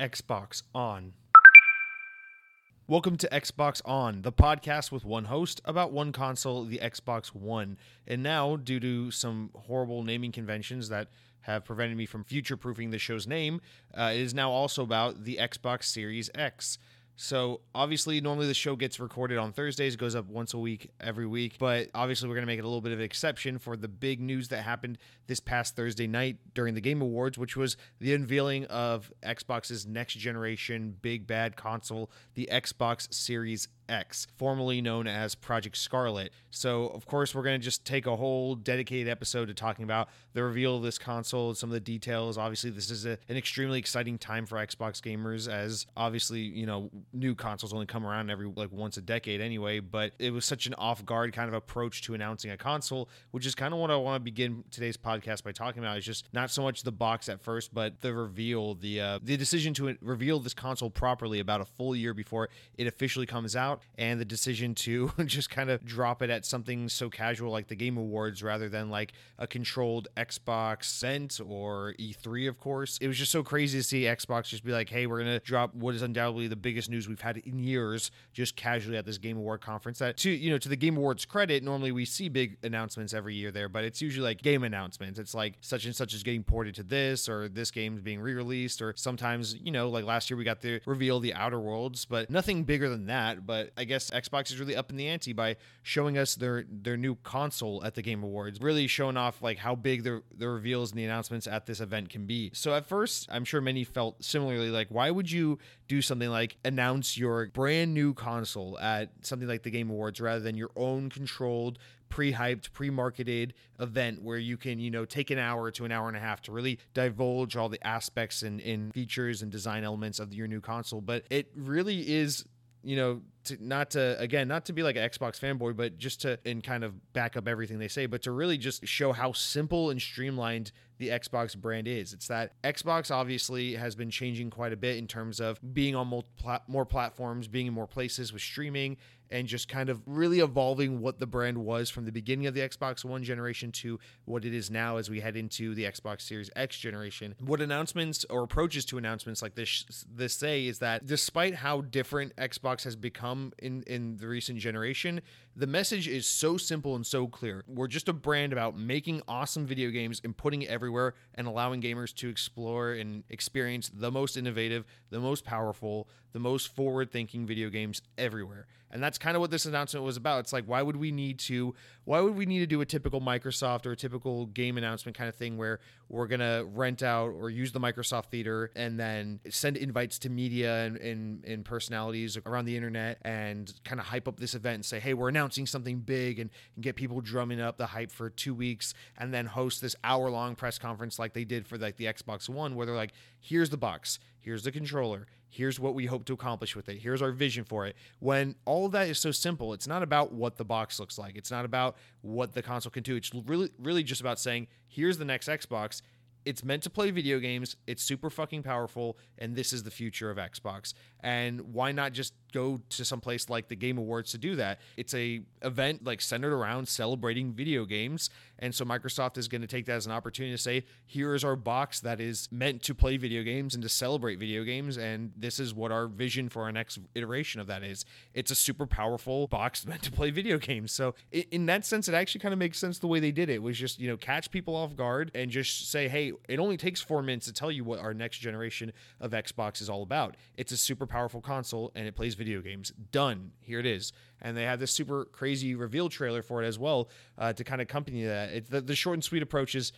Xbox On. Welcome to Xbox On, the podcast with one host about one console, the Xbox One. And now, due to some horrible naming conventions that have prevented me from future-proofing the show's name, it is now also about the Xbox Series X. So, obviously, normally the show gets recorded on Thursdays, goes up once a week, every week, but obviously we're going to make it a little bit of an exception for the big news that happened this past Thursday night during the Game Awards, which was the unveiling of Xbox's next-generation big bad console, the Xbox Series X, formerly known as Project Scarlett. So, of course, we're going to just take a whole dedicated episode to talking about the reveal of this console, some of the details. Obviously, this is an extremely exciting time for Xbox gamers, as obviously, you know, new consoles only come around every once a decade anyway, but it was such an off-guard kind of approach to announcing a console, which is kind of what I want to begin today's podcast by talking about. It's just not so much the box at first, but the reveal, the decision to reveal this console properly about a full year before it officially comes out, and the decision to just kind of drop it at something so casual like the Game Awards rather than like a controlled Xbox event or E3, of course. It was just so crazy to see Xbox just be like, hey, we're going to drop what is undoubtedly the biggest news we've had in years just casually at this Game Award conference. That, to the Game Awards credit, normally we see big announcements every year there, but it's usually like game announcements. It's like such and such is getting ported to this, or this game's being re-released, or sometimes, like last year we got the reveal of the Outer Worlds, but nothing bigger than that. But I guess Xbox is really upping the ante by showing us their new console at the Game Awards, really showing off like how big the reveals and the announcements at this event can be. So at first, I'm sure many felt similarly, like, why would you do something like announce your brand new console at something like the Game Awards rather than your own controlled, pre-hyped, pre-marketed event where you can, take an hour to an hour and a half to really divulge all the aspects and features and design elements of your new console. But it really is, not to be like an Xbox fanboy, but just to, and kind of back up everything they say, but to really just show how simple and streamlined the Xbox brand is. It's that Xbox obviously has been changing quite a bit in terms of being on more platforms, being in more places with streaming, and just kind of really evolving what the brand was from the beginning of the Xbox One generation to what it is now as we head into the Xbox Series X generation. What announcements or approaches to announcements like this say is that despite how different Xbox has become in the recent generation, the message is so simple and so clear. We're just a brand about making awesome video games and putting it everywhere and allowing gamers to explore and experience the most innovative, the most powerful, the most forward-thinking video games everywhere. And that's kind of what this announcement was about. It's like, why would we need to do a typical Microsoft or a typical game announcement kind of thing where we're going to rent out or use the Microsoft Theater and then send invites to media and personalities around the internet and kind of hype up this event and say, hey, we're announcing something big, and get people drumming up the hype for 2 weeks, and then host this hour-long press conference like they did for like the Xbox One, where they're like, here's the box, here's the controller, here's what we hope to accomplish with it, here's our vision for it. When all of that is so simple, it's not about what the box looks like. It's not about what the console can do. It's really, really just about saying, here's the next Xbox. It's meant to play video games. It's super fucking powerful. And this is the future of Xbox. And why not just go to some place like the Game Awards to do that? It's a event like centered around celebrating video games. And so Microsoft is going to take that as an opportunity to say, here is our box that is meant to play video games and to celebrate video games. And this is what our vision for our next iteration of that is. It's a super powerful box meant to play video games. So in that sense, it actually kind of makes sense the way they did it. It was just, catch people off guard and just say, hey, it only takes 4 minutes to tell you what our next generation of Xbox is all about. It's a super powerful console and it plays video games. Done. Here it is. And they had this super crazy reveal trailer for it as well to kind of accompany that. The short and sweet approach is,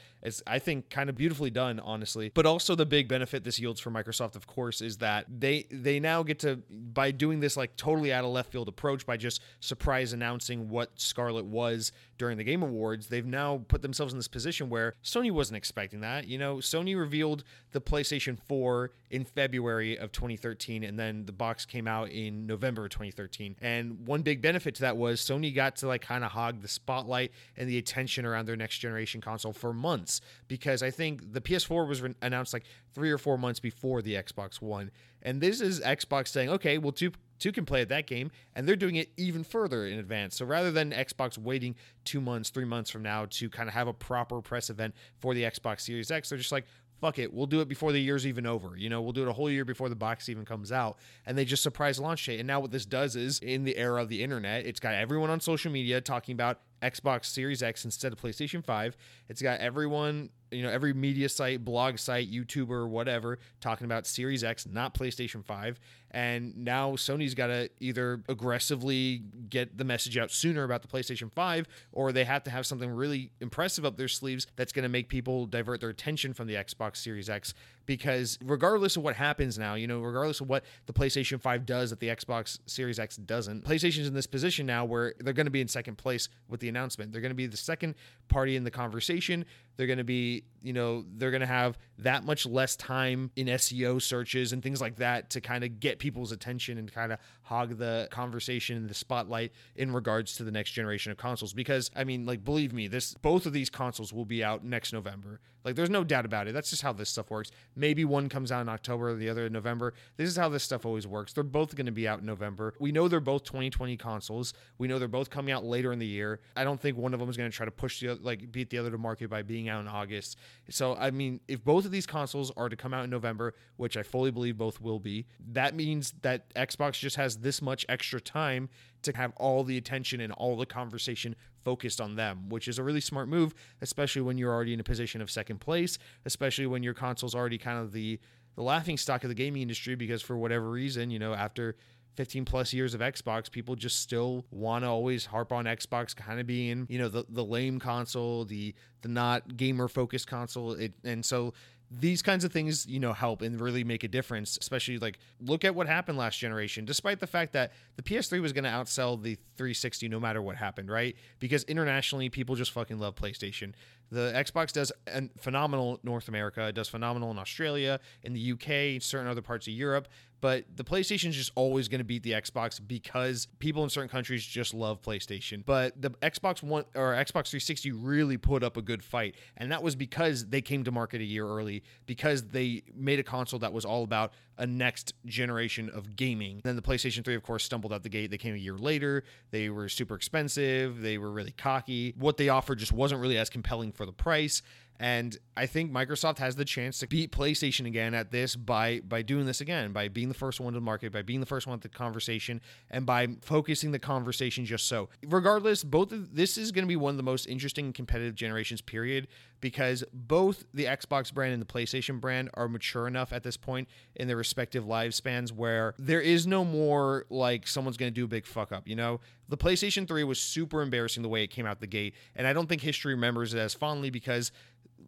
I think, kind of beautifully done, honestly. But also the big benefit this yields for Microsoft, of course, is that they now get to, by doing this like totally out of left field approach, by just surprise announcing what Scarlett was during the Game Awards, they've now put themselves in this position where Sony wasn't expecting that. Sony revealed the PlayStation 4 in February of 2013, and then the box came out in November of 2013. And one big benefit to that was Sony got to like kind of hog the spotlight and the attention around their next generation console for months, because I think the PS4 was announced like 3 or 4 months before the Xbox One. And this is Xbox saying, okay, well, two can play at that game, and they're doing it even further in advance. So rather than Xbox waiting 2 months, 3 months from now to kind of have a proper press event for the Xbox Series X, they're just like, fuck it, we'll do it before the year's even over. You know, we'll do it a whole year before the box even comes out. And they just surprise launch it. And now what this does is, in the era of the internet, it's got everyone on social media talking about Xbox Series X instead of PlayStation 5. It's got everyone, you know, every media site, blog site, YouTuber, whatever, talking about Series X, not PlayStation 5. And now Sony's got to either aggressively get the message out sooner about the PlayStation 5, or they have to have something really impressive up their sleeves that's going to make people divert their attention from the Xbox Series X. Because regardless of what happens now, you know, regardless of what the PlayStation 5 does that the Xbox Series X doesn't, PlayStation's in this position now where they're going to be in second place with the announcement. They're going to be the second party in the conversation. They're going to be, you know, they're going to have that much less time in SEO searches and things like that to kind of get people's attention and kind of hog the conversation and the spotlight in regards to the next generation of consoles. Because, I mean, like, believe me, this, both of these consoles will be out next November. Like, there's no doubt about it. That's just how this stuff works. Maybe one comes out in October, the other in November. This is how this stuff always works. They're both going to be out in November. We know they're both 2020 consoles. We know they're both coming out later in the year. I don't think one of them is going to try to push the other, like, beat the other to market by being out in August. So, I mean, if both of these consoles are to come out in November, which I fully believe both will be, that means that Xbox just has this much extra time to have all the attention and all the conversation focused on them, which is a really smart move, especially when you're already in a position of second place, especially when your console's already kind of the laughing stock of the gaming industry, because for whatever reason, you know, after 15 plus years of Xbox, people just still want to always harp on Xbox kind of being, you know, the lame console, the not gamer focused console. And so these kinds of things, you know, help and really make a difference, especially like look at what happened last generation, despite the fact that the PS3 was going to outsell the 360 no matter what happened, right? Because internationally, people just fucking love PlayStation. The Xbox does phenomenal North America. It does phenomenal in Australia, in the UK, certain other parts of Europe. But the PlayStation is just always going to beat the Xbox because people in certain countries just love PlayStation. But the Xbox One or Xbox 360 really put up a good fight. And that was because they came to market a year early, because they made a console that was all about a next generation of gaming. Then the PlayStation 3, of course, stumbled out the gate. They came a year later. They were super expensive. They were really cocky. What they offered just wasn't really as compelling for the price. And I think Microsoft has the chance to beat PlayStation again at this by doing this again, by being the first one to the market, by being the first one at the conversation, and by focusing the conversation just so. Regardless, this is going to be one of the most interesting competitive generations, period, because both the Xbox brand and the PlayStation brand are mature enough at this point in their respective lifespans where there is no more like someone's going to do a big fuck up, you know? The PlayStation 3 was super embarrassing the way it came out the gate, and I don't think history remembers it as fondly because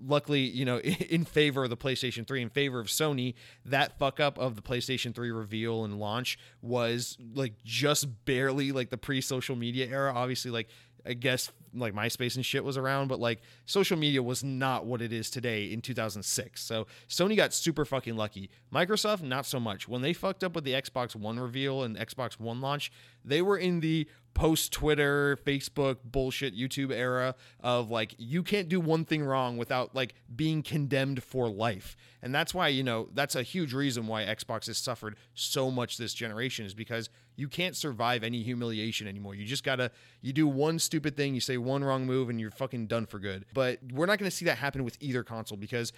luckily, you know, in favor of the PlayStation 3, in favor of Sony, that fuck up of the PlayStation 3 reveal and launch was like just barely like the pre-social media era. Obviously, like, I guess like MySpace and shit was around, but like social media was not what it is today in 2006. So Sony got super fucking lucky. Microsoft, not so much. When they fucked up with the Xbox One reveal and Xbox One launch, they were in the post-Twitter, Facebook, bullshit, YouTube era of like, you can't do one thing wrong without like being condemned for life. And that's why, you know, that's a huge reason why Xbox has suffered so much this generation is because you can't survive any humiliation anymore. You just gotta, you do one stupid thing, you say one wrong move, and you're fucking done for good. But we're not going to see that happen with either console because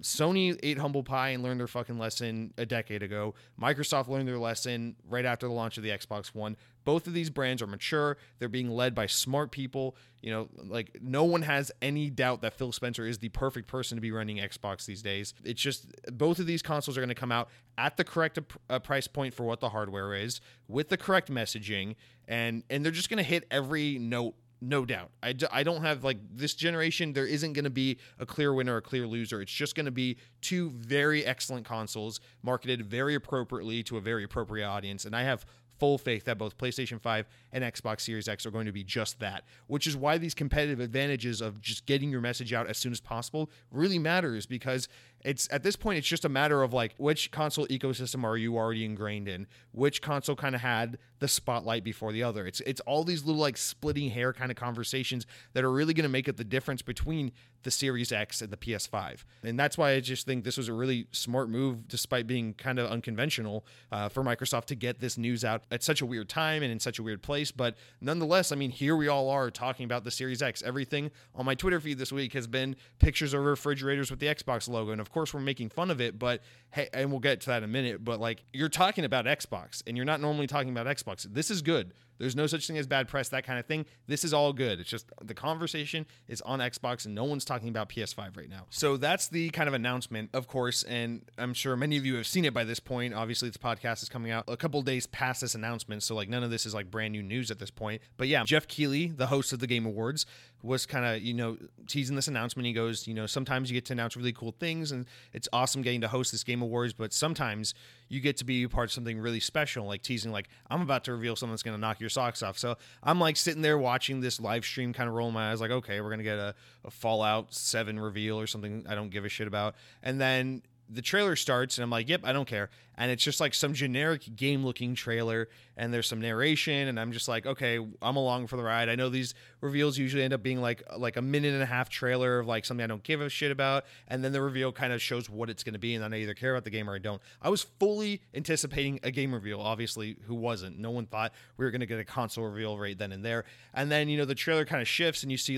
Sony ate humble pie and learned their fucking lesson a decade ago. Microsoft learned their lesson right after the launch of the Xbox One. Both of these brands are mature. They're being led by smart people. You know, like no one has any doubt that Phil Spencer is the perfect person to be running Xbox these days. It's just both of these consoles are going to come out at the correct price point for what the hardware is, with the correct messaging, and they're just going to hit every note. No doubt. I don't have like this generation. There isn't going to be a clear winner or a clear loser. It's just going to be two very excellent consoles marketed very appropriately to a very appropriate audience. And I have full faith that both PlayStation 5 and Xbox Series X are going to be just that, which is why these competitive advantages of just getting your message out as soon as possible really matters, because it's at this point, it's just a matter of like, which console ecosystem are you already ingrained in? Which console kind of had the spotlight before the other? It's all these little like splitting hair kind of conversations that are really going to make up the difference between the Series X and the PS5. And that's why I just think this was a really smart move, despite being kind of unconventional for Microsoft to get this news out at such a weird time and in such a weird place. But nonetheless, I mean, here we all are talking about the Series X. Everything on my Twitter feed this week has been pictures of refrigerators with the Xbox logo. And of course we're making fun of it, but hey, and we'll get to that in a minute, but like, you're talking about Xbox, and you're not normally talking about Xbox. This is good. There's no such thing as bad press, that kind of thing. This is all good. It's just the conversation is on Xbox, and no one's talking about PS5 right now. So that's the kind of announcement, of course, and I'm sure many of you have seen it by this point. Obviously, this podcast is coming out a couple days past this announcement, so like none of this is like brand new news at this point. But yeah, Jeff Keighley, the host of the Game Awards, was kind of, you know, teasing this announcement. He goes, you know, sometimes you get to announce really cool things, and it's awesome getting to host this Game Awards, but sometimes you get to be part of something really special, like teasing, like, I'm about to reveal something that's going to knock your socks off. So I'm like sitting there watching this live stream, kind of rolling my eyes like, okay, we're going to get a Fallout 7 reveal or something I don't give a shit about. And then the trailer starts, and I'm like, yep, I don't care. And it's just like some generic game-looking trailer, and there's some narration, and I'm just like, okay, I'm along for the ride. I know these reveals usually end up being like a minute and a half trailer of like something I don't give a shit about, and then the reveal kind of shows what it's going to be, and then I either care about the game or I don't. I was fully anticipating a game reveal. Obviously, who wasn't? No one thought we were going to get a console reveal right then and there. And then, you know, the trailer kind of shifts, and you see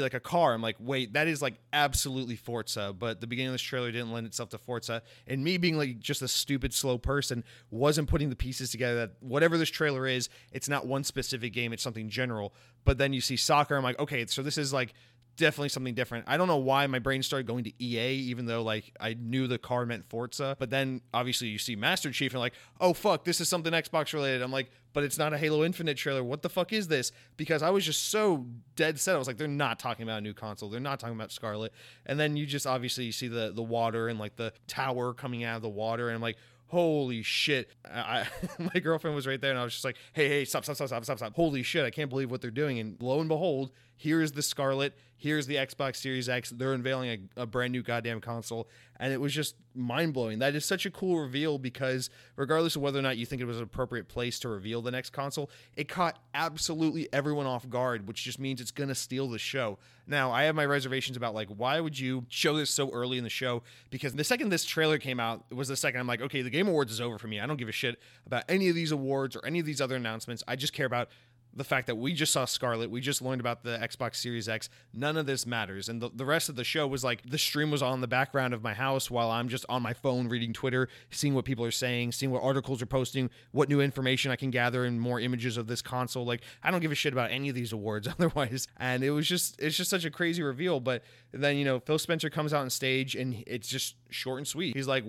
a car. I'm like, wait, that is like absolutely Forza. But the beginning of this trailer didn't lend itself to Forza. And me being like just a stupid, slow person, wasn't putting the pieces together that whatever this trailer is, it's not one specific game, it's something general. But then you see soccer. I'm like, okay, so this is like definitely something different. I don't know why my brain started going to EA, even though like I knew the car meant Forza. But then obviously you see Master Chief and like, oh fuck, this is something Xbox related. I'm like, but it's not a Halo Infinite trailer. What the fuck is this? Because I was just so dead set. I was like, they're not talking about a new console. They're not talking about Scarlett. And then you just obviously you see the water and like the tower coming out of the water. And I'm like, holy shit. My girlfriend was right there, and I was just like, hey, stop. Holy shit, I can't believe what they're doing. And lo and behold, here's the Scarlett. Here's the Xbox Series X. They're unveiling a brand new goddamn console. And it was just mind-blowing. That is such a cool reveal, because regardless of whether or not you think it was an appropriate place to reveal the next console, it caught absolutely everyone off guard, which just means it's going to steal the show. Now, I have my reservations about, like, why would you show this so early in the show? Because the second this trailer came out, it was the second I'm like, okay, the Game Awards is over for me. I don't give a shit about any of these awards or any of these other announcements. I just care about the fact that we just saw Scarlett, we just learned about the Xbox Series X, none of this matters. And the rest of the show was like, the stream was on in the background of my house while I'm just on my phone reading Twitter, seeing what people are saying, seeing what articles are posting, what new information I can gather, and more images of this console. Like, I don't give a shit about any of these awards otherwise. And it's just such a crazy reveal. But then, you know, Phil Spencer comes out on stage, and it's just short and sweet. He's like,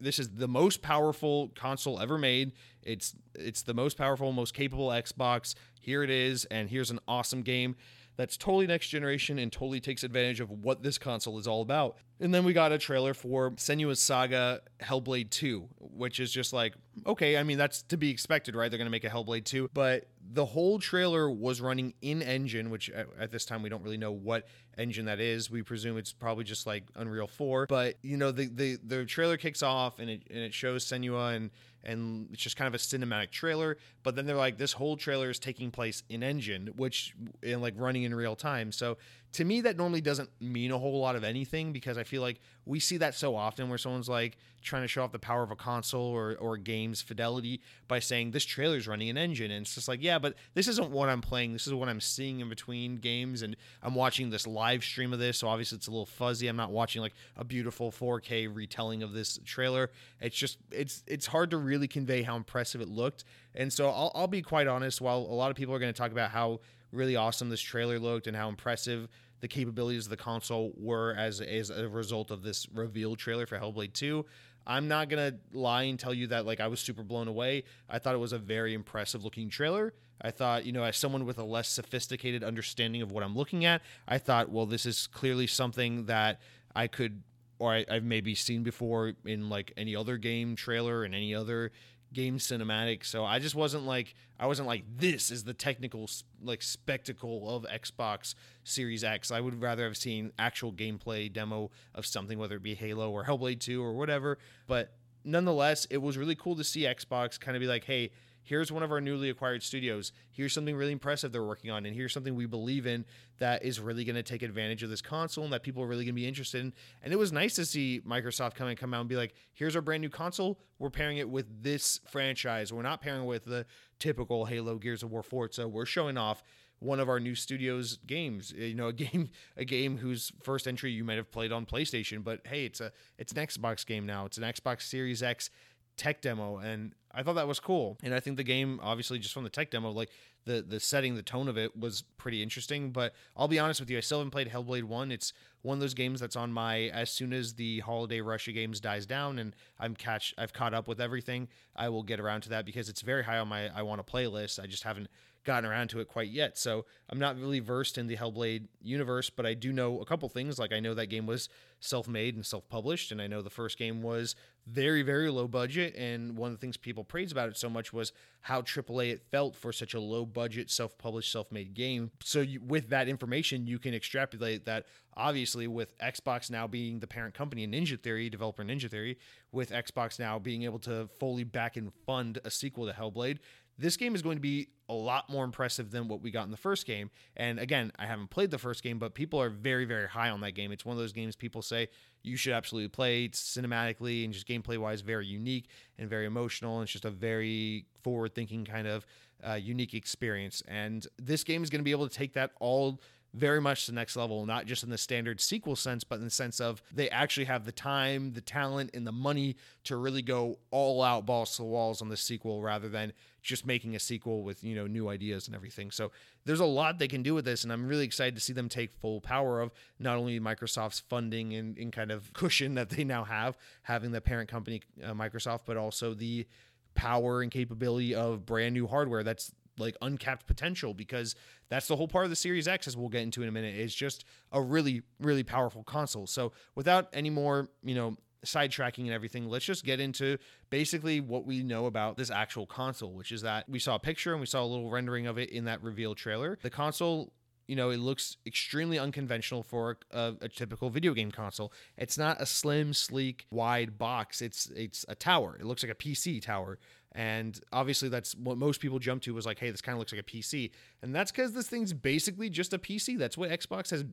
this is the most powerful console ever made. It's the most powerful, most capable Xbox. Here it is, and here's an awesome game that's totally next generation and totally takes advantage of what this console is all about. And then we got a trailer for Senua's Saga Hellblade 2, which is just like, okay, I mean, that's to be expected, right? They're going to make a Hellblade 2. But the whole trailer was running in-engine, which at this time we don't really know what engine that is. We presume it's probably just like Unreal 4. But, you know, the trailer kicks off, and it shows Senua, and it's just kind of a cinematic trailer. But then they're like, this whole trailer is taking place in-engine, which, and like running in real time. So to me, that normally doesn't mean a whole lot of anything, because I feel like we see that so often where someone's like trying to show off the power of a console or a game's fidelity by saying this trailer's running an engine. And it's just like, yeah, but this isn't what I'm playing. This is what I'm seeing in between games. And I'm watching this live stream of this. So obviously it's a little fuzzy. I'm not watching like a beautiful 4K retelling of this trailer. It's just, it's hard to really convey how impressive it looked. And so I'll be quite honest, while a lot of people are going to talk about how really awesome this trailer looked and how impressive the capabilities of the console were as a result of this reveal trailer for Hellblade 2, I'm not going to lie and tell you that like I was super blown away. I thought it was a very impressive looking trailer. I thought, you know, as someone with a less sophisticated understanding of what I'm looking at, I thought, well, this is clearly something that I could, or I've maybe seen before in like any other game trailer and any other game cinematic. So I just wasn't like this is the technical like spectacle of Xbox Series X. I would rather have seen actual gameplay demo of something, whether it be Halo or Hellblade 2 or whatever. But nonetheless, it was really cool to see Xbox kind of be like, hey, here's one of our newly acquired studios. Here's something really impressive they're working on. And here's something we believe in that is really going to take advantage of this console and that people are really going to be interested in. And it was nice to see Microsoft come out and be like, here's our brand new console. We're pairing it with this franchise. We're not pairing it with the typical Halo, Gears of War, Forza. We're showing off one of our new studio's games, you know, a game whose first entry you might have played on PlayStation, but hey, it's an Xbox game now. It's an Xbox Series X tech demo, and I thought that was cool. And I think the game, obviously, just from the tech demo, like the setting, the tone of it was pretty interesting. But I'll be honest with you, I still haven't played Hellblade 1. It's one of those games that's on my, as soon as the holiday rush of games dies down and I've caught up with everything, I will get around to that, because it's very high on my I want to play list. I just haven't gotten around to it quite yet. So I'm not really versed in the Hellblade universe, but I do know a couple things. Like, I know that game was self-made and self-published, and I know the first game was very, very low budget. And one of the things people praised about it so much was how AAA it felt for such a low budget, self-published, self-made game. So with that information, you can extrapolate that, obviously, with Xbox now being the parent company, developer Ninja Theory, with Xbox now being able to fully back and fund a sequel to Hellblade, this game is going to be a lot more impressive than what we got in the first game. And again, I haven't played the first game, but people are very, very high on that game. It's one of those games people say you should absolutely play. It's cinematically and just gameplay-wise very unique and very emotional. And it's just a very forward-thinking kind of unique experience. And this game is going to be able to take that all very much to the next level, not just in the standard sequel sense, but in the sense of they actually have the time, the talent, and the money to really go all out, balls to the walls on the sequel, rather than just making a sequel with, you know, new ideas and everything. So there's a lot they can do with this, and I'm really excited to see them take full power of not only Microsoft's funding and kind of cushion that they now have, having the parent company, Microsoft, but also the power and capability of brand new hardware that's like uncapped potential, because that's the whole part of the Series X, as we'll get into in a minute. It's just a really, really powerful console. So without any more, you know, sidetracking and everything, let's just get into basically what we know about this actual console, which is that we saw a picture and we saw a little rendering of it in that reveal trailer. The console, you know, it looks extremely unconventional for a typical video game console. It's not a slim, sleek, wide box. It's a tower. It looks like a PC tower. And obviously that's what most people jump to, was like, hey, this kind of looks like a PC. And that's because this thing's basically just a PC. That's what Xbox has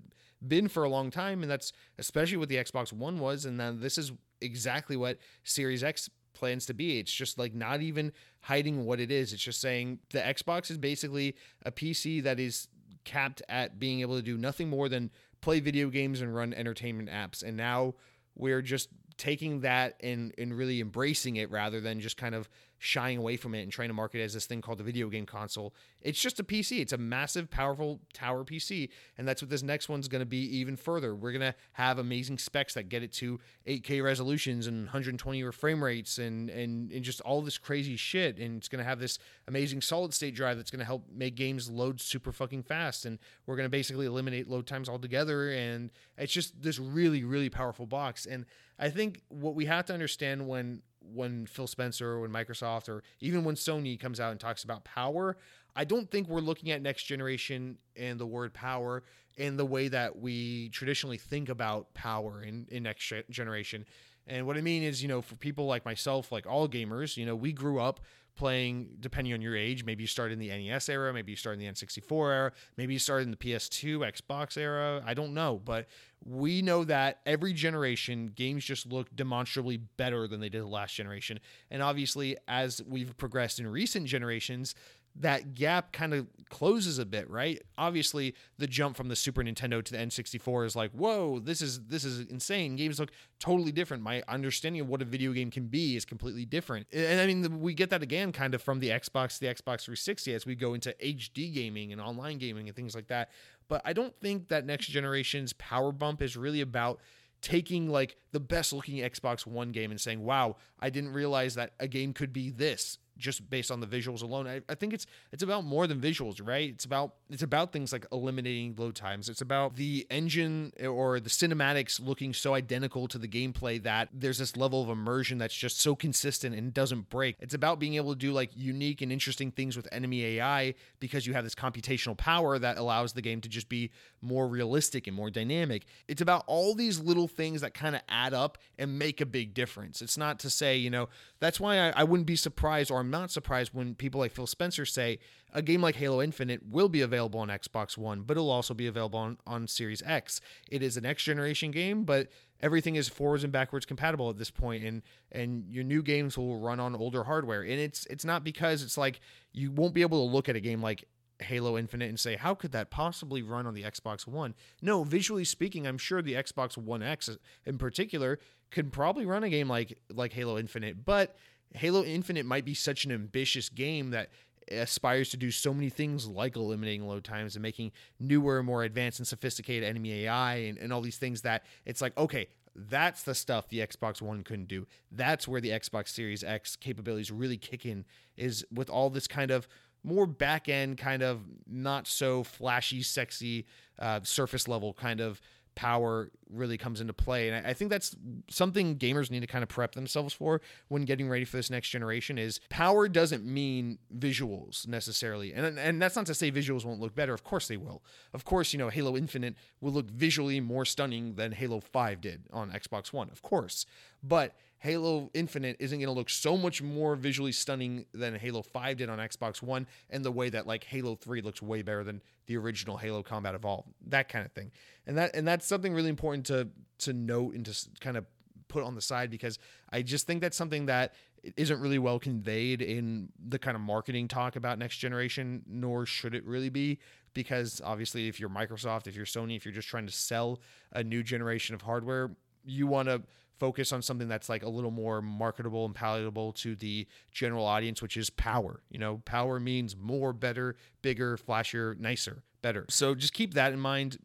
been for a long time. And that's especially what the Xbox One was. And then this is exactly what Series X plans to be. It's just like not even hiding what it is. It's just saying the Xbox is basically a PC that is capped at being able to do nothing more than play video games and run entertainment apps. And now we're just taking that and really embracing it, rather than just kind of shying away from it and trying to market it as this thing called the video game console. It's just a PC. It's a massive, powerful tower PC, and that's what this next one's going to be even further. We're going to have amazing specs that get it to 8K resolutions and 120 frame rates and just all this crazy shit, and it's going to have this amazing solid-state drive that's going to help make games load super fucking fast, and we're going to basically eliminate load times altogether, and it's just this really, really powerful box. And I think what we have to understand when Phil Spencer, when Microsoft, or even when Sony comes out and talks about power, I don't think we're looking at next generation and the word power in the way that we traditionally think about power in next generation. And what I mean is, you know, for people like myself, like all gamers, you know, we grew up playing, depending on your age, maybe you started in the NES era, maybe you started in the N64 era, maybe you started in the PS2, Xbox era, I don't know. But we know that every generation, games just look demonstrably better than they did the last generation. And obviously, as we've progressed in recent generations, that gap kind of closes a bit, right? Obviously, the jump from the Super Nintendo to the N64 is like, whoa, this is insane. Games look totally different. My understanding of what a video game can be is completely different. And I mean, we get that again kind of from the Xbox to the Xbox 360 as we go into HD gaming and online gaming and things like that. But I don't think that next generation's power bump is really about taking like the best looking Xbox One game and saying, wow, I didn't realize that a game could be this, just based on the visuals alone. I think it's about more than visuals, right? It's about things like eliminating load times. It's about the engine or the cinematics looking so identical to the gameplay that there's this level of immersion that's just so consistent and doesn't break. It's about being able to do like unique and interesting things with enemy AI, because you have this computational power that allows the game to just be more realistic and more dynamic. It's about all these little things that kind of add up and make a big difference. It's not to say, you know, that's why I wouldn't be surprised, or I'm not surprised, when people like Phil Spencer say a game like Halo Infinite will be available on Xbox One, but it'll also be available on Series X. It is a next generation game, but everything is forwards and backwards compatible at this point, and your new games will run on older hardware. And it's not because it's like you won't be able to look at a game like Halo Infinite and say, how could that possibly run on the Xbox One? No, visually speaking, I'm sure the Xbox One X in particular could probably run a game like Halo Infinite, but Halo Infinite might be such an ambitious game that aspires to do so many things like eliminating load times and making newer and more advanced and sophisticated enemy AI and all these things that it's like, okay, that's the stuff the Xbox One couldn't do. That's where the Xbox Series X capabilities really kick in, is with all this kind of more back-end, kind of not so flashy, sexy, surface-level kind of power really comes into play. And I think that's something gamers need to kind of prep themselves for when getting ready for this next generation, is power doesn't mean visuals necessarily. And that's not to say visuals won't look better. Of course they will. Of course, you know, Halo Infinite will look visually more stunning than Halo 5 did on Xbox One, of course. But Halo Infinite isn't going to look so much more visually stunning than Halo 5 did on Xbox One, and the way that like Halo 3 looks way better than the original Halo Combat Evolved, that kind of thing. And that's something really important to note and to kind of put on the side, because I just think that's something that isn't really well conveyed in the kind of marketing talk about next generation, nor should it really be, because obviously if you're Microsoft, if you're Sony, if you're just trying to sell a new generation of hardware, you want to focus on something that's like a little more marketable and palatable to the general audience, which is power. You know, power means more, better, bigger, flashier, nicer, better. So just keep that in mind.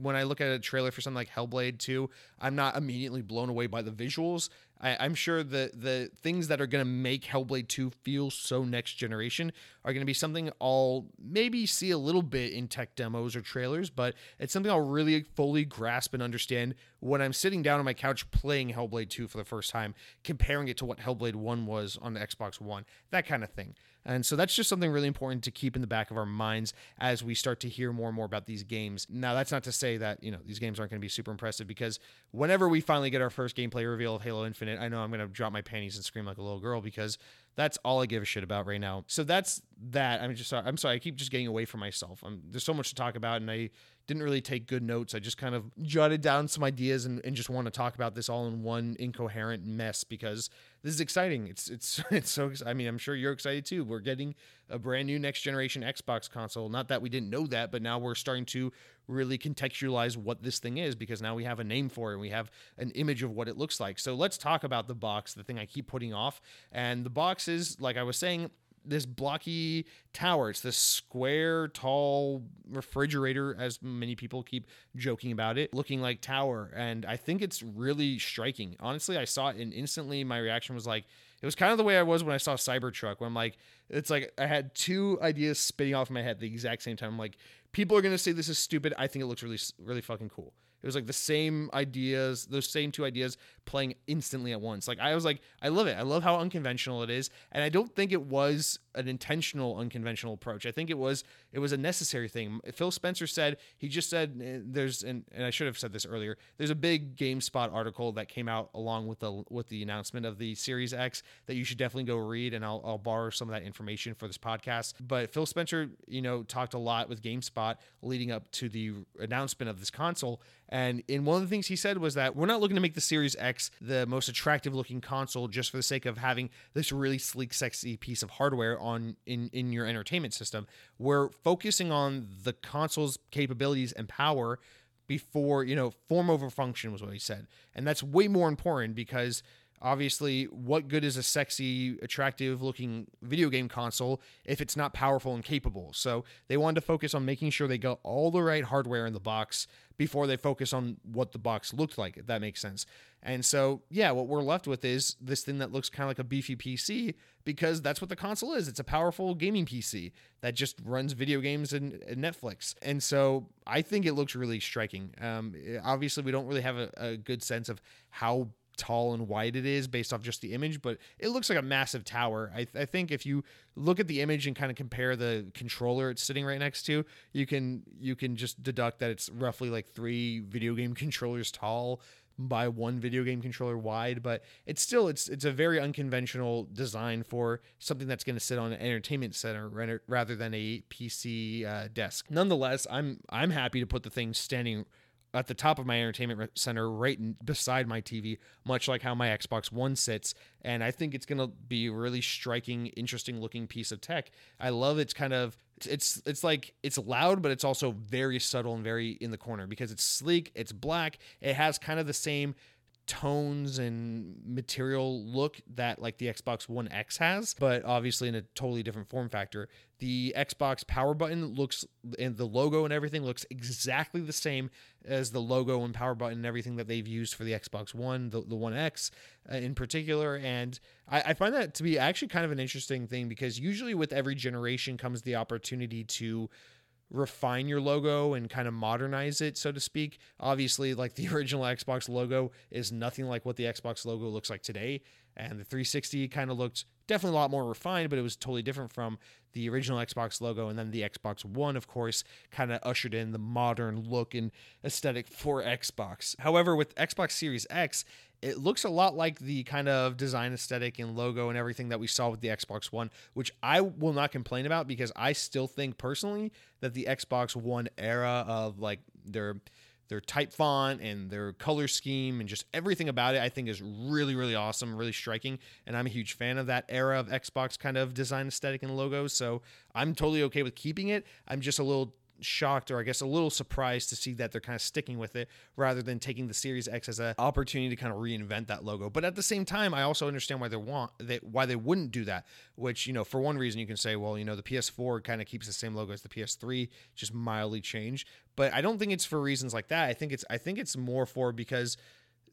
When I look at a trailer for something like Hellblade 2, I'm not immediately blown away by the visuals. I'm sure the things that are going to make Hellblade 2 feel so next generation are going to be something I'll maybe see a little bit in tech demos or trailers, but it's something I'll really fully grasp and understand when I'm sitting down on my couch playing Hellblade 2 for the first time, comparing it to what Hellblade 1 was on the Xbox One, that kind of thing. And so that's just something really important to keep in the back of our minds as we start to hear more and more about these games. Now, that's not to say that, you know, these games aren't going to be super impressive, because whenever we finally get our first gameplay reveal of Halo Infinite, I know I'm going to drop my panties and scream like a little girl, because that's all I give a shit about right now. So that's that. I'm sorry. I keep just getting away from myself. There's so much to talk about, and I didn't really take good notes. I just kind of jotted down some ideas and just want to talk about this all in one incoherent mess, because this is exciting. It's so, I mean, I'm sure you're excited too. We're getting a brand new next generation Xbox console. Not that we didn't know that, but now we're starting to really contextualize what this thing is, because now we have a name for it and we have an image of what it looks like. So let's talk about the box, the thing I keep putting off. And the box is, like I was saying, this blocky tower. It's this square, tall refrigerator, as many people keep joking about it, looking like tower. And I think it's really striking. Honestly, I saw it and instantly my reaction was like, it was kind of the way I was when I saw Cybertruck, when I'm like, it's like I had two ideas spitting off my head at the exact same time. I'm like, people are going to say this is stupid. I think it looks really, really fucking cool. It was like the same ideas, those same two ideas playing instantly at once. Like, I was like, I love it. I love how unconventional it is. And I don't think it was an intentional unconventional approach. I think it was a necessary thing. Phil Spencer said, he just said, and I should have said this earlier, there's a big GameSpot article that came out along with the announcement of the Series X that you should definitely go read, and I'll borrow some of that information for this podcast. But Phil Spencer, you know, talked a lot with GameSpot leading up to the announcement of this console. And in one of the things he said was that we're not looking to make the Series X the most attractive looking console just for the sake of having this really sleek, sexy piece of hardware on in your entertainment system. We're focusing on the console's capabilities and power before, you know, form over function was what he said. And that's way more important, because obviously, what good is a sexy, attractive-looking video game console if it's not powerful and capable? So they wanted to focus on making sure they got all the right hardware in the box before they focus on what the box looked like, if that makes sense. And so, yeah, what we're left with is this thing that looks kind of like a beefy PC, because that's what the console is. It's a powerful gaming PC that just runs video games and Netflix. And so I think it looks really striking. Obviously, we don't really have a good sense of how tall and wide it is based off just the image, but it looks like a massive tower. I think if you look at the image and kind of compare the controller it's sitting right next to, you can just deduct that it's roughly like three video game controllers tall by one video game controller wide. But it's still, it's a very unconventional design for something that's going to sit on an entertainment center rather than a PC desk. Nonetheless, I'm happy to put the thing standing at the top of my entertainment center right beside my TV, much like how my Xbox One sits. And I think it's going to be a really striking, interesting looking piece of tech. I love it's kind of, it's like, it's loud, but it's also very subtle and very in the corner because it's sleek, it's black. It has kind of the same tones and material look that like the Xbox One X has, but obviously in a totally different form factor. The Xbox power button looks, and the logo and everything looks exactly the same as the logo and power button and everything that they've used for the Xbox One, the One X in particular. And I find that to be actually kind of an interesting thing because usually with every generation comes the opportunity to refine your logo and kind of modernize it, so to speak. Obviously, like the original Xbox logo is nothing like what the Xbox logo looks like today. And the 360 kind of looked definitely a lot more refined, but it was totally different from the original Xbox logo. And then the Xbox One, of course, kind of ushered in the modern look and aesthetic for Xbox. However, with Xbox Series X, it looks a lot like the kind of design aesthetic and logo and everything that we saw with the Xbox One, which I will not complain about because I still think personally that the Xbox One era of like their type font and their color scheme and just everything about it, I think is really, really awesome, really striking. And I'm a huge fan of that era of Xbox kind of design aesthetic and logos. So I'm totally okay with keeping it. I'm just a little shocked, or I guess a little surprised, to see that they're kind of sticking with it rather than taking the Series X as an opportunity to kind of reinvent that logo. But at the same time, I also understand why they wouldn't do that, which, you know, for one reason you can say, well, you know, the PS4 kind of keeps the same logo as the PS3, just mildly changed. But I don't think it's for reasons like that. I think it's more for because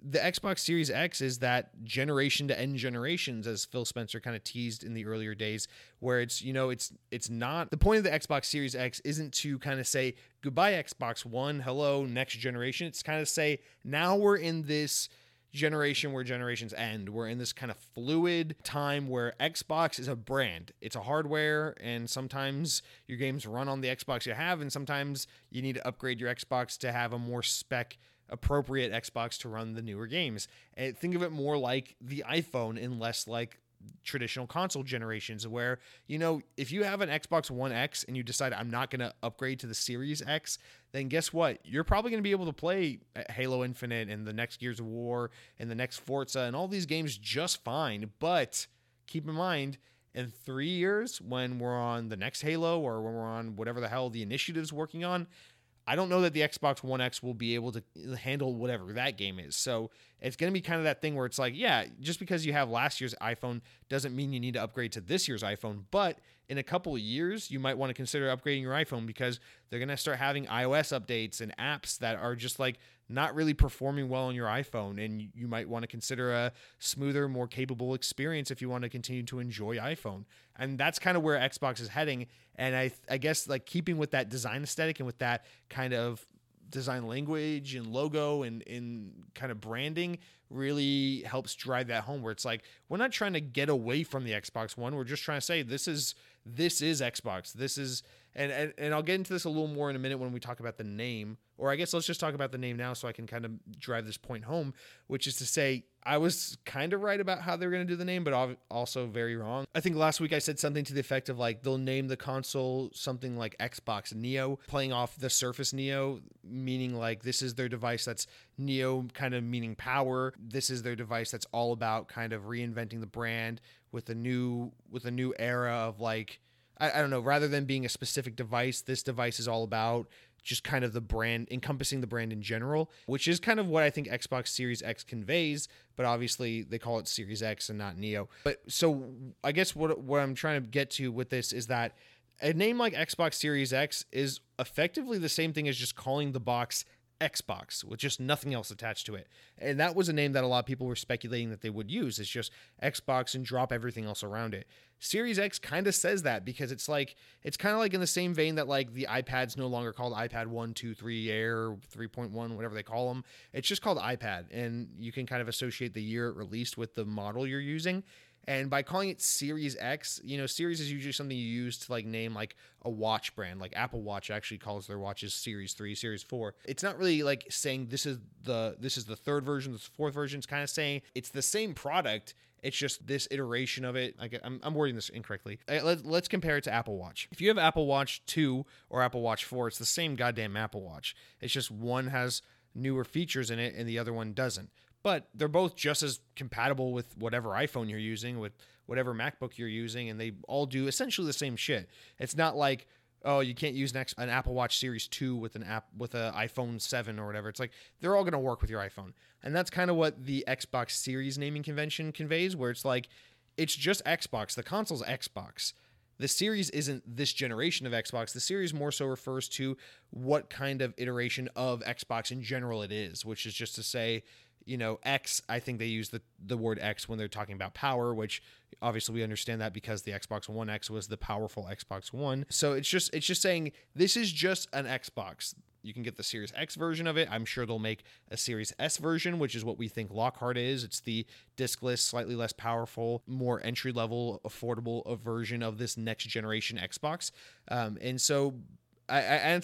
the Xbox Series X is that generation to end generations, as Phil Spencer kind of teased in the earlier days, where it's, you know, it's not, the point of the Xbox Series X isn't to kind of say goodbye Xbox One, hello next generation. It's kind of say now we're in this generation where generations end. We're in this kind of fluid time where Xbox is a brand. It's a hardware, and sometimes your games run on the Xbox you have, and sometimes you need to upgrade your Xbox to have a more spec appropriate Xbox to run the newer games. And think of it more like the iPhone and less like traditional console generations where, you know, if you have an Xbox One X and you decide I'm not going to upgrade to the Series X, then guess what? You're probably going to be able to play Halo Infinite and the next Gears of War and the next Forza and all these games just fine. But keep in mind, in 3 years, when we're on the next Halo or when we're on whatever the hell the initiative's working on, I don't know that the Xbox One X will be able to handle whatever that game is. So it's going to be kind of that thing where it's like, yeah, just because you have last year's iPhone doesn't mean you need to upgrade to this year's iPhone. But in a couple of years, you might want to consider upgrading your iPhone because they're going to start having iOS updates and apps that are just like not really performing well on your iPhone. And you might want to consider a smoother, more capable experience if you want to continue to enjoy iPhone. And that's kind of where Xbox is heading. And I guess like keeping with that design aesthetic and with that kind of design language and logo and kind of branding really helps drive that home where it's like, we're not trying to get away from the Xbox One. We're just trying to say, this is Xbox. This is, and I'll get into this a little more in a minute when we talk about the name, or I guess let's just talk about the name now so I can kind of drive this point home, which is to say, I was kind of right about how they're going to do the name, but also very wrong. I think last week I said something to the effect of like, they'll name the console something like Xbox Neo, playing off the Surface Neo, meaning like this is their device that's Neo kind of meaning power. This is their device that's all about kind of reinventing the brand with a new era of like, I don't know, rather than being a specific device, this device is all about just kind of the brand, encompassing the brand in general, which is kind of what I think Xbox Series X conveys, but obviously they call it Series X and not Neo. But so I guess what I'm trying to get to with this is that a name like Xbox Series X is effectively the same thing as just calling the box Xbox with just nothing else attached to it. And that was a name that a lot of people were speculating that they would use. It's just Xbox and drop everything else around it. Series X kind of says that because it's like, it's kind of like in the same vein that like the iPad's no longer called iPad 1, 2, 3, Air, 3.1, whatever they call them. It's just called iPad. And you can kind of associate the year it released with the model you're using. And by calling it Series X, you know, Series is usually something you use to like name like a watch brand, like Apple Watch actually calls their watches Series 3, Series 4. It's not really like saying this is the third version, this is the fourth version. It's kind of saying it's the same product. It's just this iteration of it. I'm wording this incorrectly. Let's compare it to Apple Watch. If you have Apple Watch 2 or Apple Watch 4, it's the same goddamn Apple Watch. It's just one has newer features in it and the other one doesn't. But they're both just as compatible with whatever iPhone you're using, with whatever MacBook you're using, and they all do essentially the same shit. It's not like, oh, you can't use an Apple Watch Series 2 with an app with an iPhone 7 or whatever. It's like they're all going to work with your iPhone. And that's kind of what the Xbox Series naming convention conveys, where it's like it's just Xbox. The console's Xbox. The Series isn't this generation of Xbox. The Series more so refers to what kind of iteration of Xbox in general it is, which is just to say, you know, X, I think they use the word X when they're talking about power, which obviously we understand that because the Xbox One X was the powerful Xbox One. So it's just saying this is just an Xbox. You can get the Series X version of it. I'm sure they'll make a Series S version, which is what we think Lockhart is. It's the discless, slightly less powerful, more entry-level, affordable version of this next-generation Xbox. And it's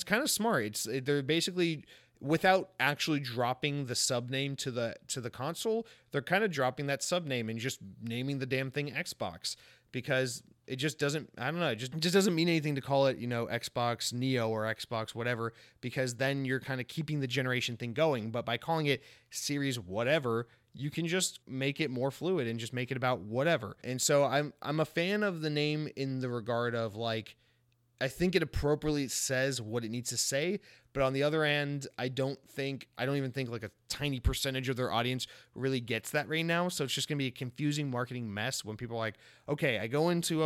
kind of smart. They're basically, without actually dropping the subname to the console, they're kind of dropping that subname and just naming the damn thing Xbox, because it just doesn't, I don't know, it just doesn't mean anything to call it, you know, Xbox Neo or Xbox whatever, because then you're kind of keeping the generation thing going. But by calling it Series whatever, you can just make it more fluid and just make it about whatever. And so I'm a fan of the name in the regard of, like, I think it appropriately says what it needs to say, but on the other end, I don't even think like a tiny percentage of their audience really gets that right now. So it's just going to be a confusing marketing mess when people are like, okay, I go into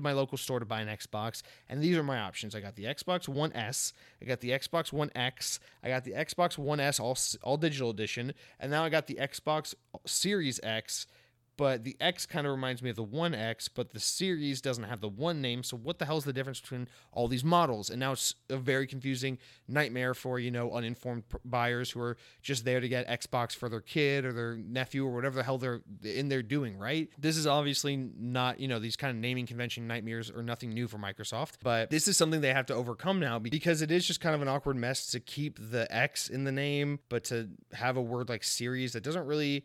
my local store to buy an Xbox, and these are my options. I got the Xbox One S, I got the Xbox One X, I got the Xbox One S all digital edition, and now I got the Xbox Series X. But the X kind of reminds me of the One X, but the Series doesn't have the One name. So what the hell is the difference between all these models? And now it's a very confusing nightmare for, you know, uninformed buyers who are just there to get Xbox for their kid or their nephew or whatever the hell they're in there doing, right? This is obviously not, you know, these kind of naming convention nightmares are nothing new for Microsoft, but this is something they have to overcome now, because it is just kind of an awkward mess to keep the X in the name, but to have a word like Series that doesn't really,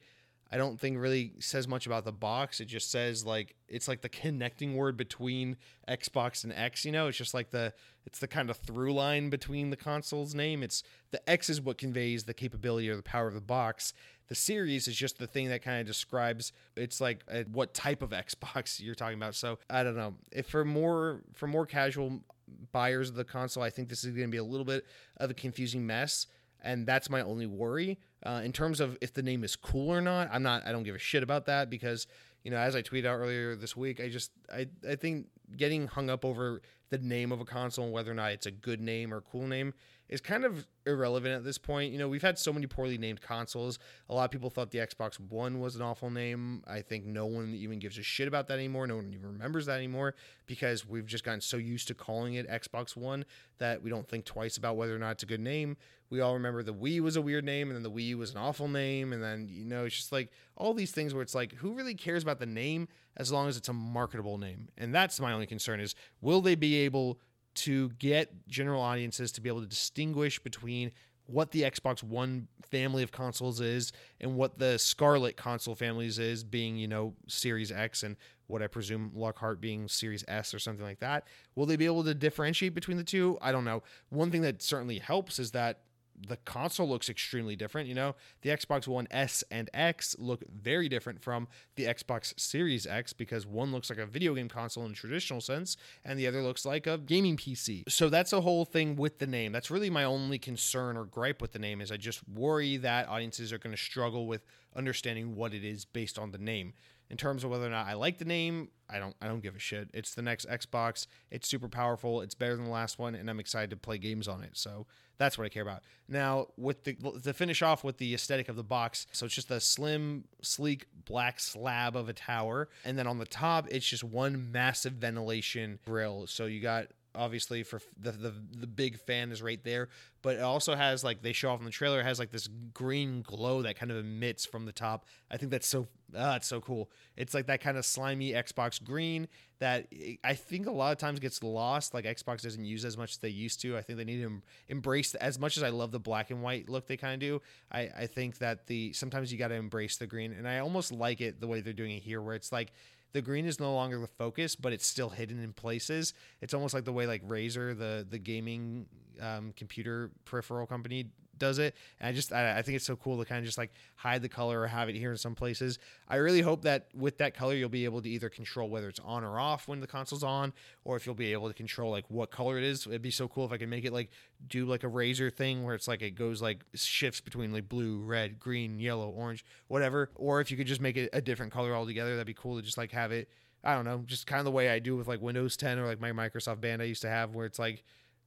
I don't think really says much about the box. It just says, like, it's like the connecting word between Xbox and X, you know, it's just like it's the kind of through line between the console's name. It's the X is what conveys the capability or the power of the box. The Series is just the thing that kind of describes, it's like what type of Xbox you're talking about. So I don't know if for more casual buyers of the console, I think this is going to be a little bit of a confusing mess. And that's my only worry. In terms of if the name is cool or not, I don't give a shit about that, because, you know, as I tweeted out earlier this week, I think getting hung up over the name of a console and whether or not it's a good name or a cool name is kind of irrelevant at this point. You know, we've had so many poorly named consoles. A lot of people thought the Xbox One was an awful name. I think no one even gives a shit about that anymore. No one even remembers that anymore, because we've just gotten so used to calling it Xbox One that we don't think twice about whether or not it's a good name. We all remember the Wii was a weird name, and then the Wii was an awful name, and then, you know, it's just like all these things where it's like, who really cares about the name as long as it's a marketable name? And that's my only concern, is will they be able to get general audiences to be able to distinguish between what the Xbox One family of consoles is and what the Scarlett console families is, being, you know, Series X and what I presume Lockhart being Series S or something like that. Will they be able to differentiate between the two? I don't know. One thing that certainly helps is that the console looks extremely different. You know, the Xbox One S and X look very different from the Xbox Series X, because one looks like a video game console in a traditional sense, and the other looks like a gaming PC. So that's a whole thing with the name. That's really my only concern or gripe with the name, is I just worry that audiences are going to struggle with understanding what it is based on the name. In terms of whether or not I like the name, I don't give a shit. It's the next Xbox. It's super powerful. It's better than the last one, and I'm excited to play games on it. So that's what I care about. Now, with the finish off with the aesthetic of the box, so it's just a slim, sleek, black slab of a tower, and then on the top, it's just one massive ventilation grill. So you got, obviously, for the big fan is right there, but it also has, like, they show off in the trailer, it has like this green glow that kind of emits from the top. I think that's so cool. It's like that kind of slimy Xbox green that I think a lot of times gets lost. Like, Xbox doesn't use as much as they used to. I think they need to embrace, as much as I love the black and white look they kind of do, I think that sometimes you got to embrace the green, and I almost like it the way they're doing it here, where it's like the green is no longer the focus, but it's still hidden in places. It's almost like the way, like, Razer, the gaming computer peripheral company, does it. And I think it's so cool to kind of just like hide the color or have it here in some places. I really hope that with that color, you'll be able to either control whether it's on or off when the console's on, or if you'll be able to control like what color it is. It'd be so cool if I could make it like do like a Razer thing where it's like it goes like shifts between like blue, red, green, yellow, orange, whatever. Or if you could just make it a different color altogether, that'd be cool to just like have it. I don't know, just kind of the way I do with like Windows 10 or like my Microsoft Band I used to have, where it's like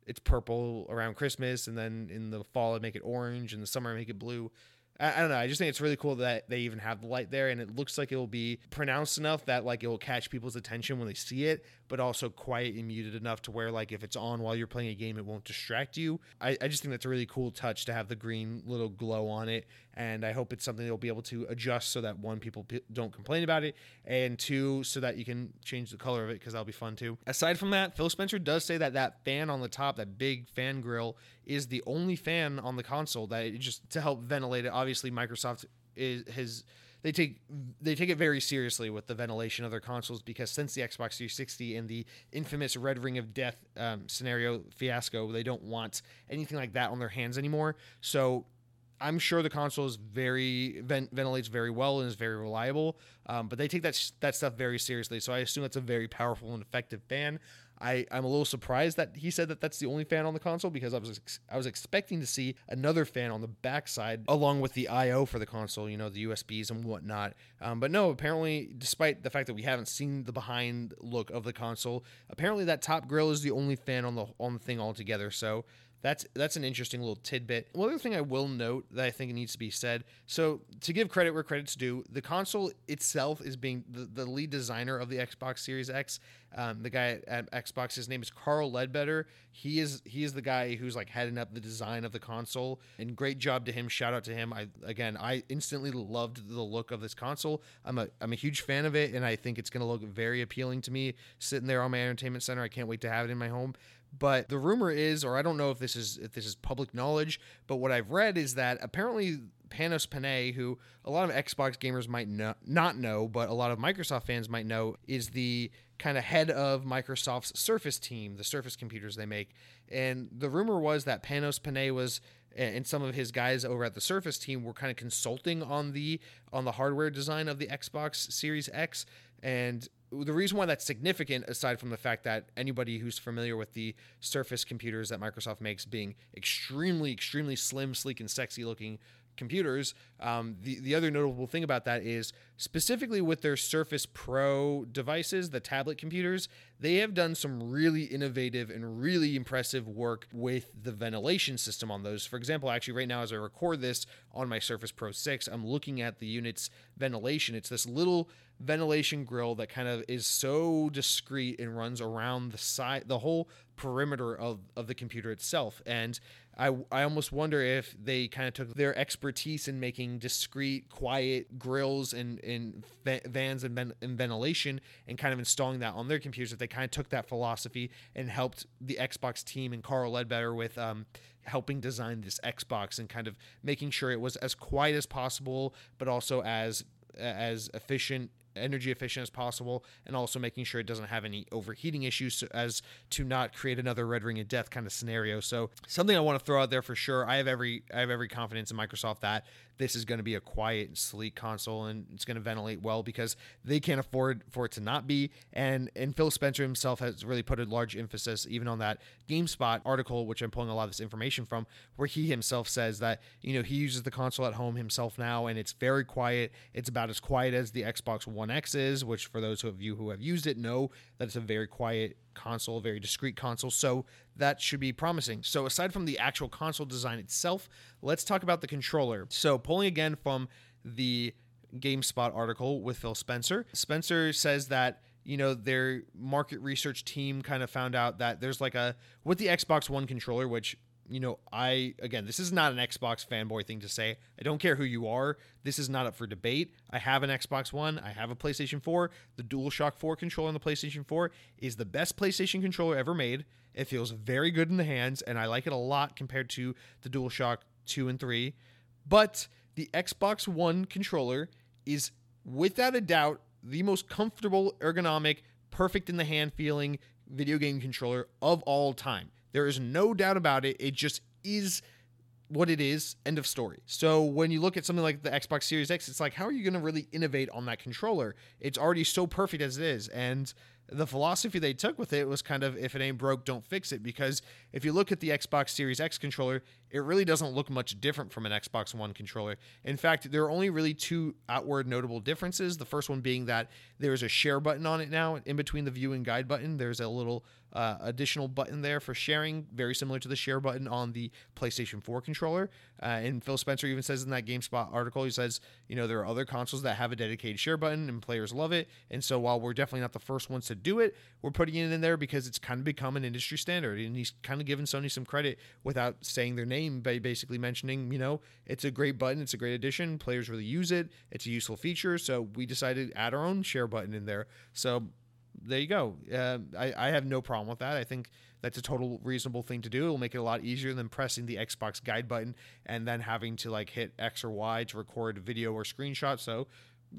it's purple around Christmas, and then in the fall I make it orange, and the summer I make it blue. I don't know. I just think it's really cool that they even have the light there, and it looks like it will be pronounced enough that like it will catch people's attention when they see it, but also quiet and muted enough to where like if it's on while you're playing a game, it won't distract you. I just think that's a really cool touch to have the green little glow on it, and I hope it's something they'll be able to adjust so that one, people don't complain about it, and two, so that you can change the color of it, because that'll be fun too. Aside from that, Phil Spencer does say that fan on the top, that big fan grill, is the only fan on the console that it just to help ventilate it. Obviously, Microsoft they take it very seriously with the ventilation of their consoles, because since the Xbox 360 and the infamous Red Ring of Death scenario fiasco, they don't want anything like that on their hands anymore. So I'm sure the console is very ventilates very well and is very reliable, but they take that stuff very seriously. So I assume that's a very powerful and effective fan. I'm a little surprised that he said that that's the only fan on the console, because I was expecting to see another fan on the backside along with the I/O for the console, you know, the USBs and whatnot. But no, apparently, despite the fact that we haven't seen the behind look of the console, apparently that top grill is the only fan on the thing altogether. So that's an interesting little tidbit. One other thing I will note that I think needs to be said. So to give credit where credit's due, the console itself is being the lead designer of the Xbox Series X. The guy at Xbox, his name is Carl Ledbetter. He is the guy who's like heading up the design of the console, and great job to him. Shout out to him. I instantly loved the look of this console. I'm a huge fan of it, and I think it's going to look very appealing to me sitting there on my entertainment center. I can't wait to have it in my home. But the rumor is, or I don't know if this is public knowledge, but what I've read is that apparently Panos Panay, who a lot of Xbox gamers might not know, but a lot of Microsoft fans might know, is the kind of head of Microsoft's Surface team, the Surface computers they make. And the rumor was that Panos Panay was, and some of his guys over at the Surface team were kind of consulting on the hardware design of the Xbox Series X. And the reason why that's significant, aside from the fact that anybody who's familiar with the Surface computers that Microsoft makes being extremely, extremely slim, sleek, and sexy looking computers, the other notable thing about that is specifically with their Surface Pro devices, the tablet computers, they have done some really innovative and really impressive work with the ventilation system on those. For example, actually right now as I record this on my Surface Pro 6, I'm looking at the unit's ventilation. It's this little ventilation grill that kind of is so discreet and runs around the side, the whole perimeter of the computer itself. And I almost wonder if they kind of took their expertise in making discreet, quiet grills and vans and ventilation and kind of installing that on their computers, if they kind of took that philosophy and helped the Xbox team and Carl Ledbetter with helping design this Xbox and kind of making sure it was as quiet as possible, but also as efficient, energy efficient as possible, and also making sure it doesn't have any overheating issues so as to not create another Red Ring of Death kind of scenario. So something I want to throw out there for sure. I have every confidence in Microsoft that this is going to be a quiet and sleek console, and it's going to ventilate well because they can't afford for it to not be. And Phil Spencer himself has really put a large emphasis even on that GameSpot article, which I'm pulling a lot of this information from, where he himself says that, you know, he uses the console at home himself now, and it's very quiet. It's about as quiet as the Xbox One X is, which for those of you who have used it know that it's a very quiet console, very discreet console. So that should be promising. So aside from the actual console design itself, let's talk about the controller. So pulling again from the GameSpot article with Phil Spencer, Spencer says that, you know, their market research team kind of found out that there's like a, with the Xbox One controller, which, you know, again, this is not an Xbox fanboy thing to say. I don't care who you are. This is not up for debate. I have an Xbox One. I have a PlayStation 4. The DualShock 4 controller on the PlayStation 4 is the best PlayStation controller ever made. It feels very good in the hands, and I like it a lot compared to the DualShock 2 and 3. But the Xbox One controller is, without a doubt, the most comfortable, ergonomic, perfect in the hand feeling video game controller of all time. There is no doubt about it. It just is what it is, end of story. So when you look at something like the Xbox Series X, it's like, how are you going to really innovate on that controller? It's already so perfect as it is. And the philosophy they took with it was kind of, if it ain't broke, don't fix it. Because if you look at the Xbox Series X controller, it really doesn't look much different from an Xbox One controller. In fact, there are only really two outward notable differences. The first one being that there's a share button on it now. In between the view and guide button, there's a little additional button there for sharing, very similar to the share button on the PlayStation 4 controller. And Phil Spencer even says in that GameSpot article, he says, you know, there are other consoles that have a dedicated share button and players love it. And so while we're definitely not the first ones to do it, we're putting it in there because it's kind of become an industry standard. And he's kind of given Sony some credit without saying their name by basically mentioning, you know, it's a great button, it's a great addition, players really use it, it's a useful feature. So we decided to add our own share button in there. So there you go. I have no problem with that. I think that's a total reasonable thing to do. It'll make it a lot easier than pressing the Xbox guide button and then having to like hit X or Y to record video or screenshot. So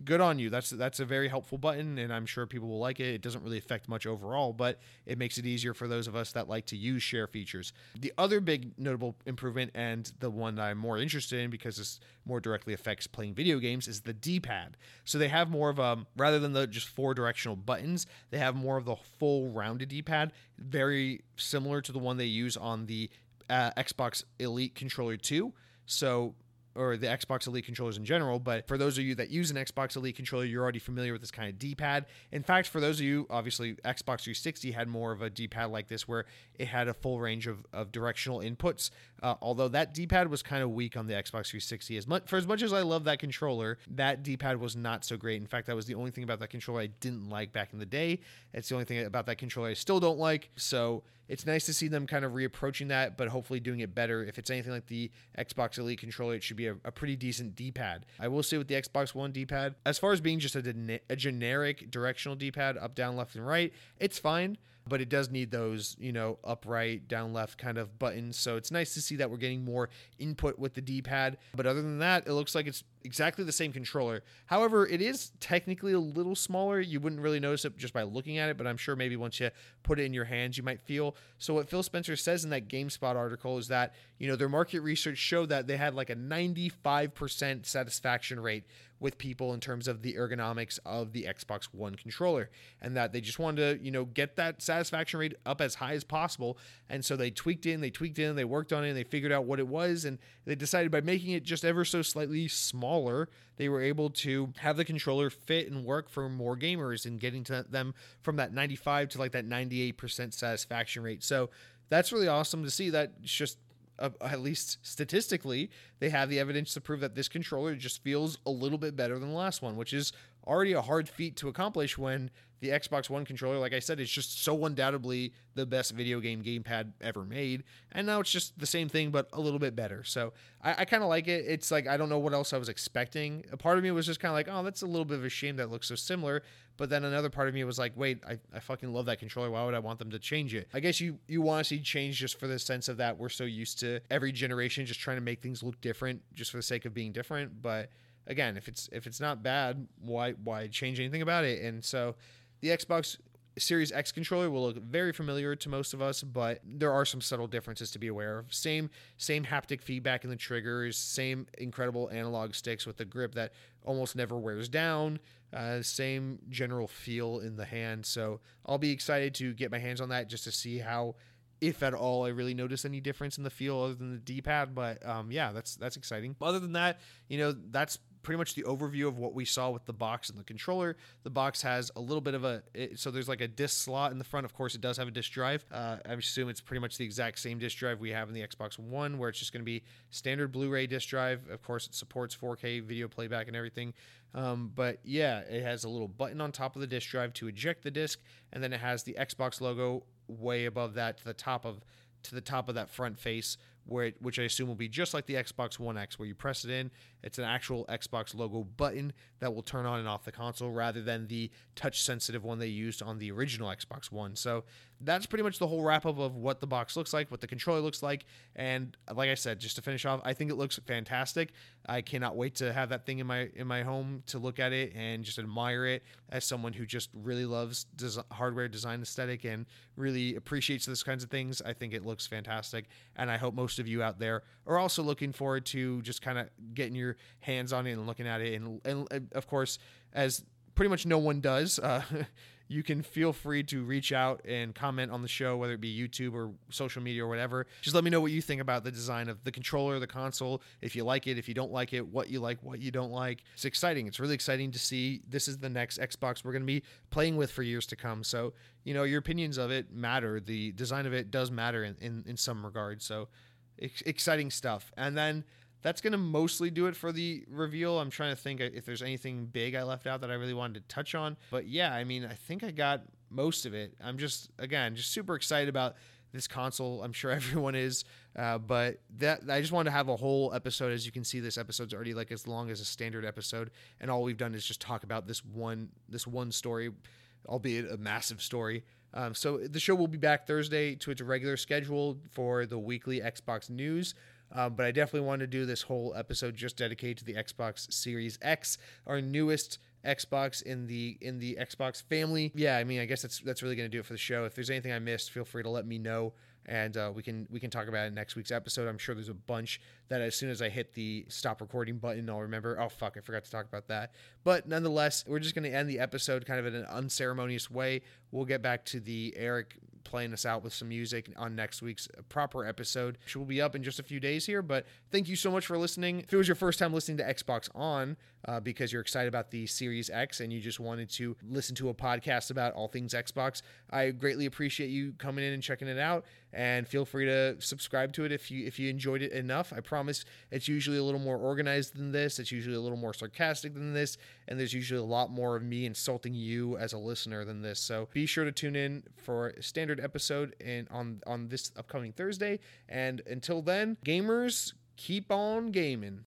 good on you. That's a very helpful button, and I'm sure people will like it. It doesn't really affect much overall, but it makes it easier for those of us that like to use share features. The other big notable improvement, and the one I'm more interested in because this more directly affects playing video games, is the D-pad. So they have more of a, rather than the just four directional buttons, they have more of the full rounded D-pad, very similar to the one they use on the Xbox Elite Controller 2. So, or the Xbox Elite controllers in general, but for those of you that use an Xbox Elite controller, you're already familiar with this kind of D-pad. In fact, for those of you, obviously, Xbox 360 had more of a D-pad like this where it had a full range of directional inputs, although that D-pad was kind of weak on the Xbox 360. As much as I love that controller, that D-pad was not so great. In fact, that was the only thing about that controller I didn't like back in the day. It's the only thing about that controller I still don't like, so it's nice to see them kind of reapproaching that, but hopefully doing it better. If it's anything like the Xbox Elite controller, it should be a pretty decent D-pad. I will say with the Xbox One D-pad, as far as being just a generic directional D-pad, up, down, left, and right, it's fine, but it does need those, you know, up, right, down, left kind of buttons. So it's nice to see that we're getting more input with the D-pad. But other than that, it looks like it's exactly the same controller. However, it is technically a little smaller. You wouldn't really notice it just by looking at it, but I'm sure maybe once you put it in your hands, you might feel. So what Phil Spencer says in that GameSpot article is that, you know, their market research showed that they had like a 95% satisfaction rate with people in terms of the ergonomics of the Xbox One controller, and that they just wanted to, you know, get that satisfaction rate up as high as possible. And so they tweaked it in, they worked on it, and they figured out what it was, and they decided by making it just ever so slightly smaller, they were able to have the controller fit and work for more gamers and getting to them from that 95 to like that 98% satisfaction rate. So that's really awesome to see. That it's just, at least statistically, they have the evidence to prove that this controller just feels a little bit better than the last one, which is already a hard feat to accomplish when the Xbox One controller, like I said, is just so undoubtedly the best video game gamepad ever made. And now it's just the same thing, but a little bit better. So I kind of like it. It's like, I don't know what else I was expecting. A part of me was just kind of like, oh, that's a little bit of a shame that looks so similar. But then another part of me was like, wait, I fucking love that controller. Why would I want them to change it? I guess you want to see change just for the sense of that we're so used to every generation just trying to make things look different just for the sake of being different. But again, if it's not bad, why change anything about it? And so the Xbox Series X controller will look very familiar to most of us, but there are some subtle differences to be aware of. Same haptic feedback in the triggers, same incredible analog sticks with the grip that almost never wears down, same general feel in the hand. So I'll be excited to get my hands on that just to see how, if at all, I really notice any difference in the feel other than the D-pad. But yeah, that's exciting. Other than that, you know, that's pretty much the overview of what we saw with the box and the controller. The box has a little bit of so there's like a disc slot in the front. Of course, it does have a disc drive. I assume it's pretty much the exact same disc drive we have in the Xbox One, where it's just going to be standard Blu-ray disc drive. Of course, it supports 4K video playback and everything. But yeah, it has a little button on top of the disc drive to eject the disc, and then it has the Xbox logo way above that to the top of that front face, which I assume will be just like the Xbox One X, where you press it in. It's an actual Xbox logo button that will turn on and off the console rather than the touch-sensitive one they used on the original Xbox One. So that's pretty much the whole wrap-up of what the box looks like, what the controller looks like. And like I said, just to finish off, I think it looks fantastic. I cannot wait to have that thing in my home to look at it and just admire it as someone who just really loves hardware design aesthetic and really appreciates those kinds of things. I think it looks fantastic, and I hope most most of you out there are also looking forward to just kind of getting your hands on it and looking at it. And of course, as pretty much no one does, you can feel free to reach out and comment on the show, whether it be YouTube or social media or whatever. Just let me know what you think about the design of the controller, the console, if you like it, if you don't like it, what you like, what you don't like. It's exciting. It's really exciting to see. This is the next Xbox we're going to be playing with for years to come. So, you know, your opinions of it matter. The design of it does matter in some regard. So exciting stuff. And then that's going to mostly do it for the reveal. I'm trying to think if there's anything big I left out that I really wanted to touch on. But yeah, I mean, I think I got most of it. I'm just, again, just super excited about this console. I'm sure everyone is. But that I just wanted to have a whole episode. As you can see, this episode's already like as long as a standard episode. And all we've done is just talk about this one story, albeit a massive story. So the show will be back Thursday to its regular schedule for the weekly Xbox news. But I definitely wanted to do this whole episode just dedicated to the Xbox Series X, our newest Xbox in the Xbox family. Yeah, I mean, I guess that's really going to do it for the show. If there's anything I missed, feel free to let me know, and we can talk about it in next week's episode. I'm sure there's a bunch that as soon as I hit the stop recording button, I'll remember, oh, fuck, I forgot to talk about that. But nonetheless, we're just going to end the episode kind of in an unceremonious way. We'll get back to the Eric playing us out with some music on next week's proper episode, which will be up in just a few days here. But thank you so much for listening. If it was your first time listening to Xbox On because you're excited about the Series X and you just wanted to listen to a podcast about all things Xbox, I greatly appreciate you coming in and checking it out. And feel free to subscribe to it if you enjoyed it enough. I promise it's usually a little more organized than this. It's usually a little more sarcastic than this. And there's usually a lot more of me insulting you as a listener than this. So be sure to tune in for a standard episode on this upcoming Thursday. And until then, gamers, keep on gaming.